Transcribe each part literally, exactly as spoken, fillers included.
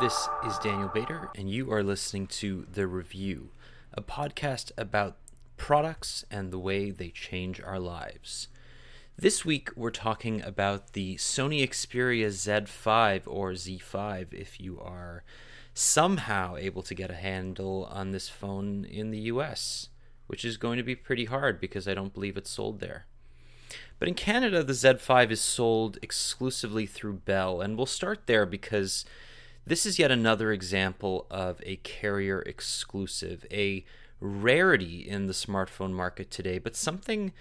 This is Daniel Bader, and you are listening to The Review, a podcast about products and the way they change our lives. This week, we're talking about the Sony Xperia Z five, or Z five, if you are somehow able to get a handle on this phone in the U S, which is going to be pretty hard because I don't believe it's sold there. But in Canada, the Z five is sold exclusively through Bell, and we'll start there because this is yet another example of a carrier exclusive, a rarity in the smartphone market today, but something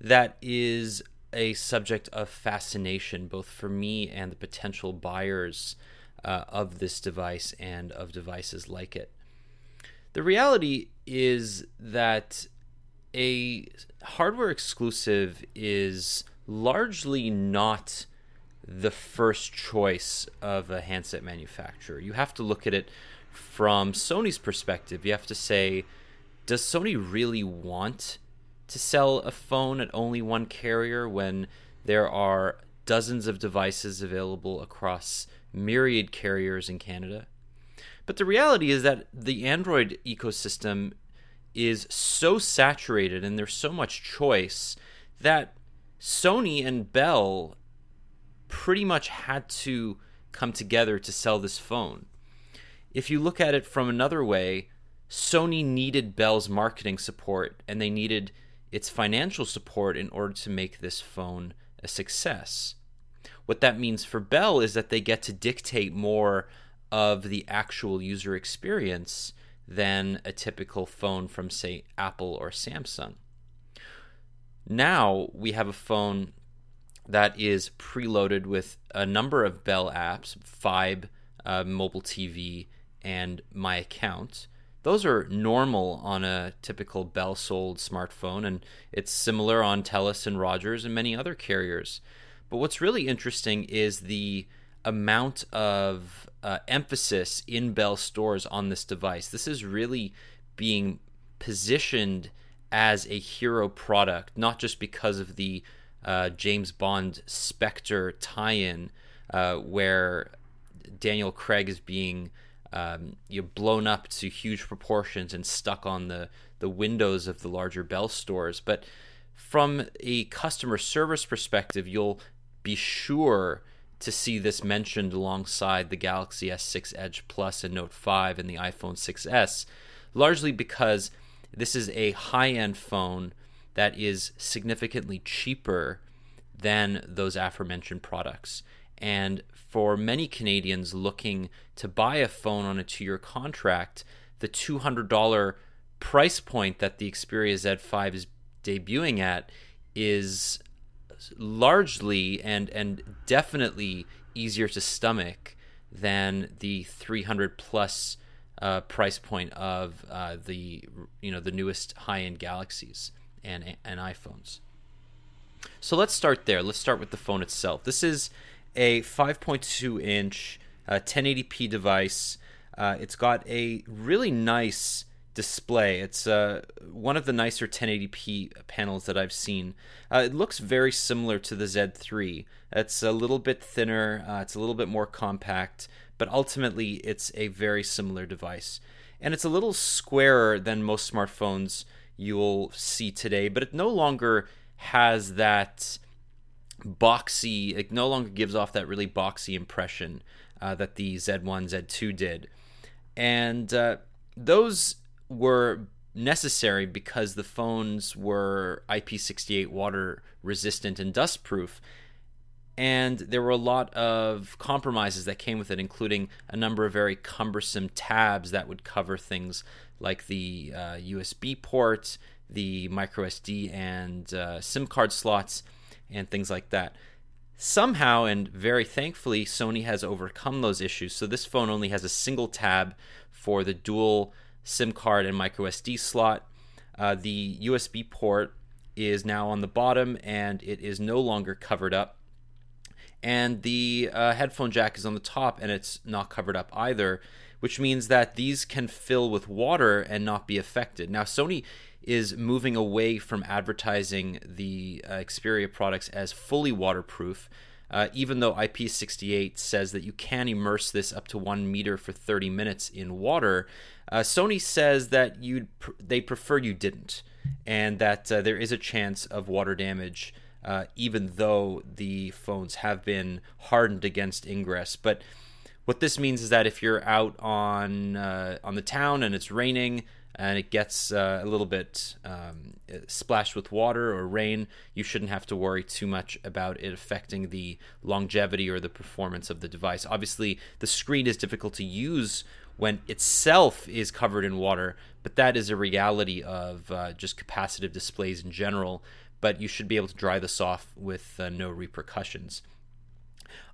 that is a subject of fascination, both for me and the potential buyers uh, of this device and of devices like it. The reality is that a hardware exclusive is largely not the first choice of a handset manufacturer. You have to look at it from Sony's perspective. You have to say, does Sony really want to sell a phone at only one carrier when there are dozens of devices available across myriad carriers in Canada? But the reality is that the Android ecosystem is so saturated and there's so much choice that Sony and Bell pretty much had to come together to sell this phone. If you look at it from another way, Sony needed Bell's marketing support and they needed its financial support in order to make this phone a success. What that means for Bell is that they get to dictate more of the actual user experience than a typical phone from, say, Apple or Samsung. Now we have a phone that is preloaded with a number of Bell apps, Fibe, uh, Mobile T V, and My Account. Those are normal on a typical Bell-sold smartphone, and it's similar on Telus and Rogers and many other carriers. But what's really interesting is the amount of uh, emphasis in Bell stores on this device. This is really being positioned as a hero product, not just because of the Uh, James Bond Spectre tie-in uh, where Daniel Craig is being um, you know, blown up to huge proportions and stuck on the, the windows of the larger Bell stores. But from a customer service perspective, you'll be sure to see this mentioned alongside the Galaxy S six Edge Plus and Note five and the iPhone six S, largely because this is a high-end phone that is significantly cheaper than those aforementioned products. And for many Canadians looking to buy a phone on a two-year contract, the two hundred dollars price point that the Xperia Z five is debuting at is largely and, and definitely easier to stomach than the three hundred plus uh, price point of uh, the you know the newest high-end Galaxies and and iPhones. So let's start there. Let's start with the phone itself. This is a five point two inch uh, ten eighty p device. Uh, it's got a really nice display. It's uh, one of the nicer ten eighty p panels that I've seen. Uh, it looks very similar to the Z three. It's a little bit thinner. Uh, it's a little bit more compact, but ultimately it's a very similar device. And it's a little squarer than most smartphones you'll see today, but it no longer has that boxy, it no longer gives off that really boxy impression uh, that the Z one, Z two did. And uh, those were necessary because the phones were I P sixty-eight water resistant and dust proof. And there were a lot of compromises that came with it, including a number of very cumbersome tabs that would cover things like the uh, U S B port, the micro S D and uh, SIM card slots, and things like that. Somehow, and very thankfully, Sony has overcome those issues. So this phone only has a single tab for the dual SIM card and micro S D slot. Uh, the U S B port is now on the bottom, and it is no longer covered up. And the uh, headphone jack is on the top, and it's not covered up either, which means that these can fill with water and not be affected. Now, Sony is moving away from advertising the uh, Xperia products as fully waterproof, uh, even though I P sixty-eight says that you can immerse this up to one meter for thirty minutes in water. Uh, Sony says that you'd pr- they prefer you didn't, and that uh, there is a chance of water damage, Uh, even though the phones have been hardened against ingress. But what this means is that if you're out on uh, on the town and it's raining and it gets uh, a little bit um, splashed with water or rain, you shouldn't have to worry too much about it affecting the longevity or the performance of the device. Obviously, the screen is difficult to use when itself is covered in water, but that is a reality of uh, just capacitive displays in general. But you should be able to dry this off with uh, no repercussions.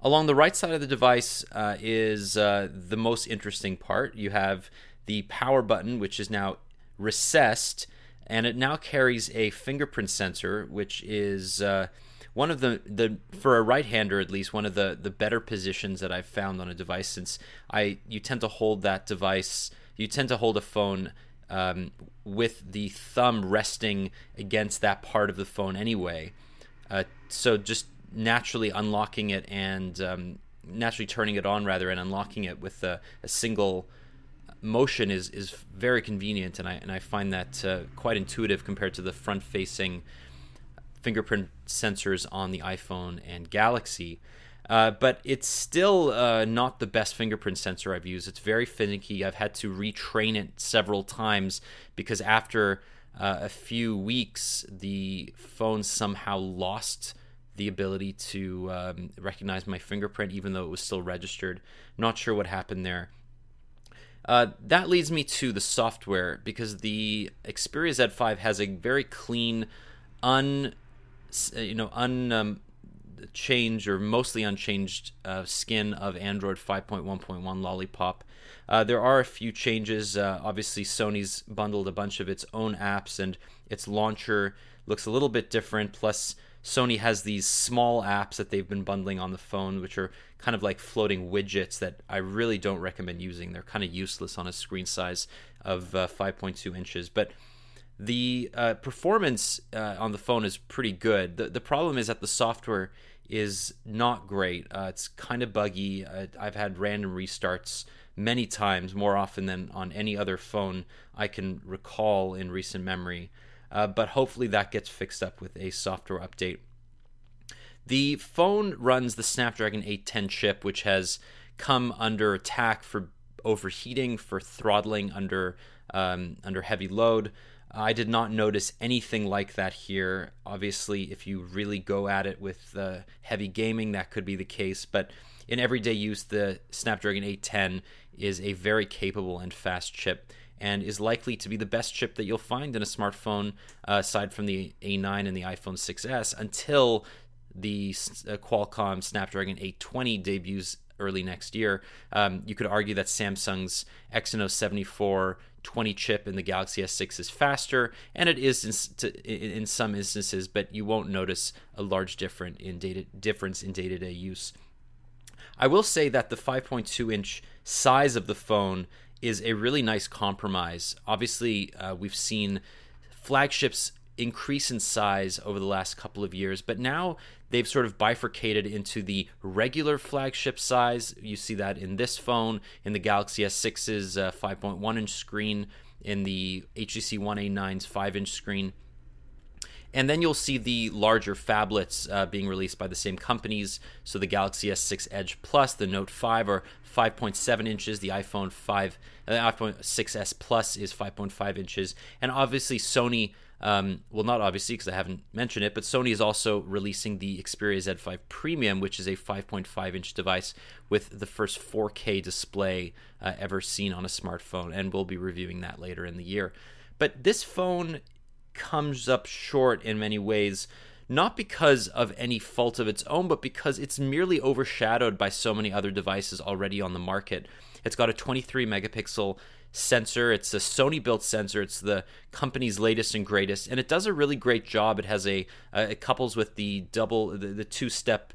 Along the right side of the device uh, is uh, the most interesting part. You have the power button, which is now recessed, and it now carries a fingerprint sensor, which is uh, one of the, the, for a right-hander at least, one of the, the better positions that I've found on a device, since I you tend to hold that device, you tend to hold a phone Um, with the thumb resting against that part of the phone anyway. Uh, so just naturally unlocking it and um, naturally turning it on rather and unlocking it with a, a single motion is, is very convenient, and I and I find that uh, quite intuitive compared to the front-facing fingerprint sensors on the iPhone and Galaxy. Uh, but it's still uh, not the best fingerprint sensor I've used. It's very finicky. I've had to retrain it several times because after uh, a few weeks, the phone somehow lost the ability to um, recognize my fingerprint, even though it was still registered. Not sure what happened there. Uh, that leads me to the software, because the Xperia Z five has a very clean, un, you know, un. Um, change or mostly unchanged uh, skin of Android five point one point one Lollipop. Uh, there are a few changes. Uh, obviously, Sony's bundled a bunch of its own apps, and its launcher looks a little bit different. Plus, Sony has these small apps that they've been bundling on the phone, which are kind of like floating widgets that I really don't recommend using. They're kind of useless on a screen size of uh, five point two inches. But the uh, performance uh, on the phone is pretty good. The, the problem is that the software is not great. Uh, it's kind of buggy. Uh, I've had random restarts many times, more often than on any other phone I can recall in recent memory. Uh, but hopefully that gets fixed up with a software update. The phone runs the Snapdragon eight ten chip, which has come under attack for overheating, for throttling under um, under heavy load. I did not notice anything like that here. Obviously, if you really go at it with uh, heavy gaming, that could be the case. But in everyday use, the Snapdragon eight ten is a very capable and fast chip and is likely to be the best chip that you'll find in a smartphone, uh, aside from the A nine and the iPhone six S, until the uh, Qualcomm Snapdragon eight twenty debuts early next year. Um, you could argue that Samsung's Exynos seventy-four twenty chip in the Galaxy S six is faster, and it is in, in some instances, but you won't notice a large difference in day-to-day use. I will say that the five point two inch size of the phone is a really nice compromise. Obviously, uh, we've seen flagships increase in size over the last couple of years, but now they've sort of bifurcated into the regular flagship size. You see that in this phone, in the Galaxy S six's uh, five point one inch screen, in the H T C One A nine's five inch screen. And then you'll see the larger phablets uh, being released by the same companies. So the Galaxy S six Edge Plus, the Note five are five point seven inches, the iPhone five, the iPhone six S Plus is five point five inches, and obviously Sony. Um, well, not obviously because I haven't mentioned it, but Sony is also releasing the Xperia Z five Premium, which is a five point five inch device with the first four K display uh, ever seen on a smartphone, and we'll be reviewing that later in the year. But this phone comes up short in many ways, not because of any fault of its own, but because it's merely overshadowed by so many other devices already on the market. It's got a twenty-three megapixel sensor. It's a Sony-built sensor. It's the company's latest and greatest, and it does a really great job. It has a, uh, it couples with the double, the, the two-step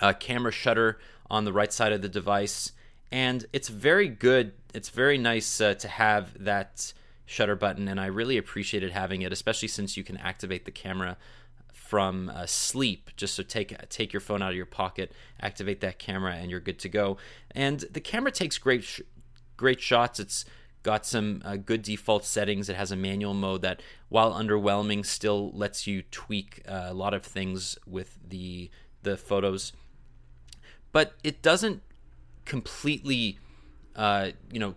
uh, camera shutter on the right side of the device, and it's very good. It's very nice uh, to have that shutter button, and I really appreciated having it, especially since you can activate the camera from uh, sleep. Just so take take your phone out of your pocket, activate that camera, and you're good to go. And the camera takes great sh- great shots. It's got some uh, good default settings. It has a manual mode that, while underwhelming, still lets you tweak uh, a lot of things with the the photos. But it doesn't completely, uh, you know,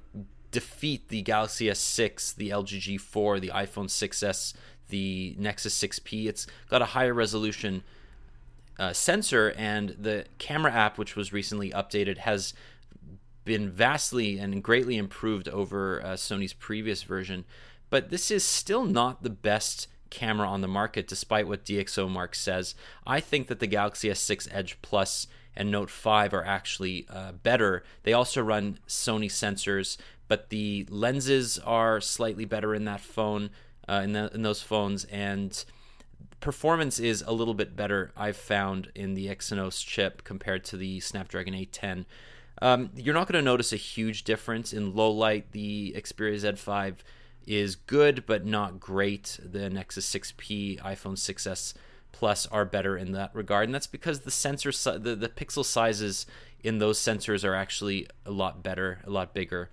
defeat the Galaxy S six, the L G G four, the iPhone six S, the Nexus six P. It's got a higher resolution uh, sensor, and the camera app, which was recently updated, has been vastly and greatly improved over uh, Sony's previous version. But this is still not the best camera on the market, despite what DxOMark says. I think that the Galaxy S six Edge Plus and Note five are actually uh, better. They also run Sony sensors, but the lenses are slightly better in that phone. Uh, in, the, in those phones, and performance is a little bit better, I've found, in the Exynos chip compared to the Snapdragon eight ten. Um, you're not going to notice a huge difference. In low light, the Xperia Z five is good but not great. The Nexus six P, iPhone six S Plus are better in that regard, and that's because the sensor, si- the, the pixel sizes in those sensors are actually a lot better, a lot bigger.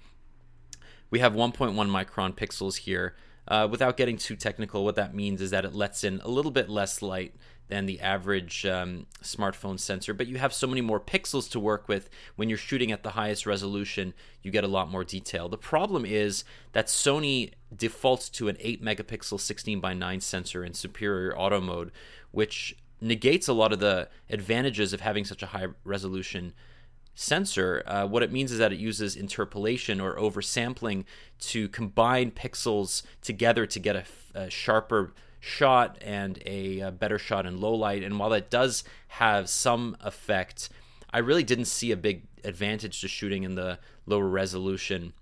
We have one point one micron pixels here. Uh, without getting too technical, what that means is that it lets in a little bit less light than the average um, smartphone sensor, but you have so many more pixels to work with. When you're shooting at the highest resolution, you get a lot more detail. The problem is that Sony defaults to an eight megapixel sixteen by nine sensor in superior auto mode, which negates a lot of the advantages of having such a high resolution sensor. Uh, what it means is that it uses interpolation or oversampling to combine pixels together to get a, a sharper shot and a, a better shot in low light. And while that does have some effect, I really didn't see a big advantage to shooting in the lower resolution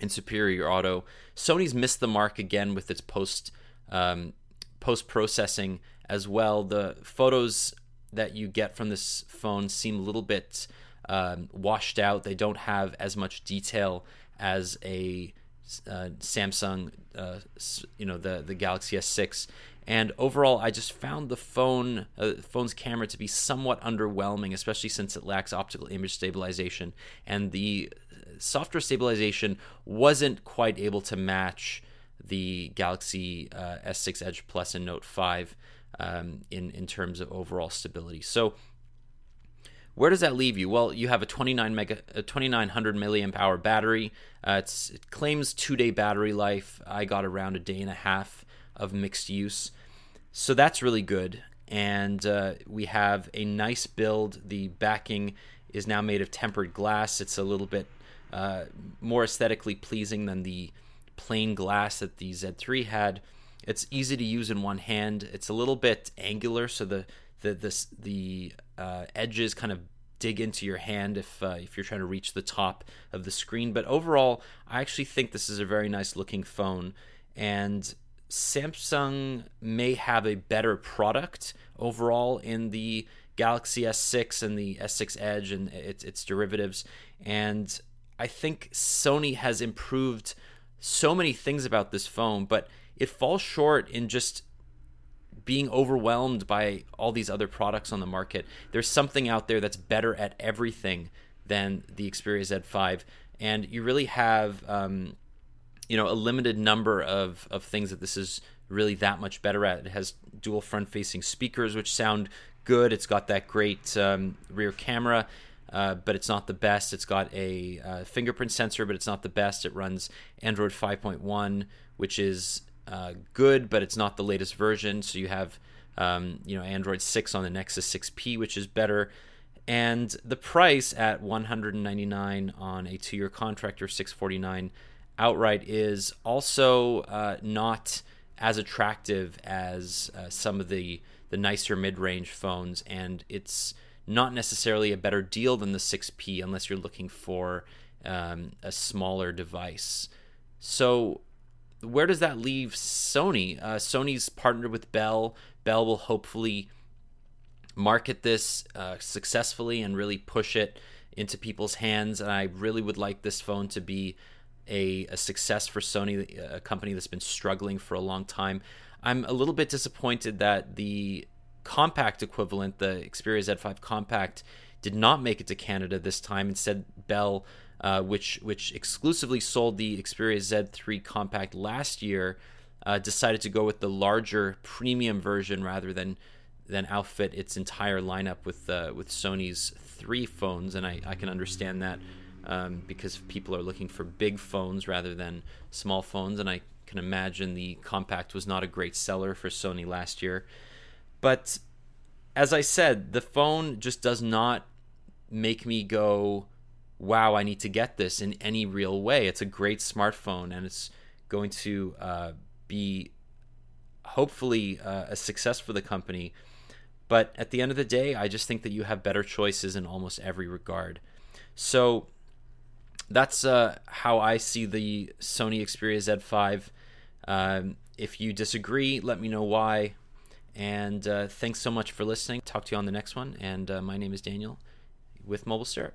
in superior auto. Sony's missed the mark again with its post um, post-processing as well. The photos that you get from this phone seem a little bit Um, washed out. They don't have as much detail as a uh, Samsung, uh, you know, the the Galaxy S six. And overall, I just found the phone uh, phone's camera to be somewhat underwhelming, especially since it lacks optical image stabilization, and the software stabilization wasn't quite able to match the Galaxy uh, S six Edge Plus and Note five um, in in terms of overall stability. So, where does that leave you? Well, you have a twenty-nine mega, a twenty-nine hundred milliamp hour battery. Uh, it's, it claims two-day battery life. I got around a day and a half of mixed use, so that's really good. And uh, we have a nice build. The backing is now made of tempered glass. It's a little bit uh, more aesthetically pleasing than the plain glass that the Z three had. It's easy to use in one hand. It's a little bit angular, so the the the, the Uh, edges kind of dig into your hand if uh, if you're trying to reach the top of the screen. But overall, I actually think this is a very nice looking phone, and Samsung may have a better product overall in the Galaxy S six and the S six Edge and its, its derivatives. And I think Sony has improved so many things about this phone, but it falls short in just being overwhelmed by all these other products on the market. There's something out there that's better at everything than the Xperia Z five, and you really have um, you know, a limited number of, of things that this is really that much better at. It has dual front-facing speakers, which sound good. It's got that great um, rear camera, uh, but it's not the best. It's got a uh, fingerprint sensor, but it's not the best. It runs Android five point one, which is Uh, good, but it's not the latest version. So you have, um, you know, Android six on the Nexus six P, which is better. And the price at one hundred ninety-nine dollars on a two-year contract or six hundred forty-nine dollars outright is also uh, not as attractive as uh, some of the the nicer mid-range phones, and it's not necessarily a better deal than the six P unless you're looking for um, a smaller device. So where does that leave Sony? Uh, Sony's partnered with Bell. Bell will hopefully market this uh, successfully and really push it into people's hands. And I really would like this phone to be a, a success for Sony, a company that's been struggling for a long time. I'm a little bit disappointed that the compact equivalent, the Xperia Z five Compact, did not make it to Canada this time. Instead, Bell, uh, which which exclusively sold the Xperia Z three Compact last year, uh, decided to go with the larger premium version rather than than outfit its entire lineup with uh, with Sony's three phones, and I, I can understand that um, because people are looking for big phones rather than small phones, and I can imagine the Compact was not a great seller for Sony last year. But as I said, the phone just does not make me go, wow, I need to get this in any real way. It's a great smartphone, and it's going to uh, be hopefully uh, a success for the company. But at the end of the day, I just think that you have better choices in almost every regard. So that's uh, how I see the Sony Xperia Z five. Um, if you disagree, let me know why. And uh, thanks so much for listening. Talk to you on the next one. And uh, my name is Daniel with Mobile Syrup.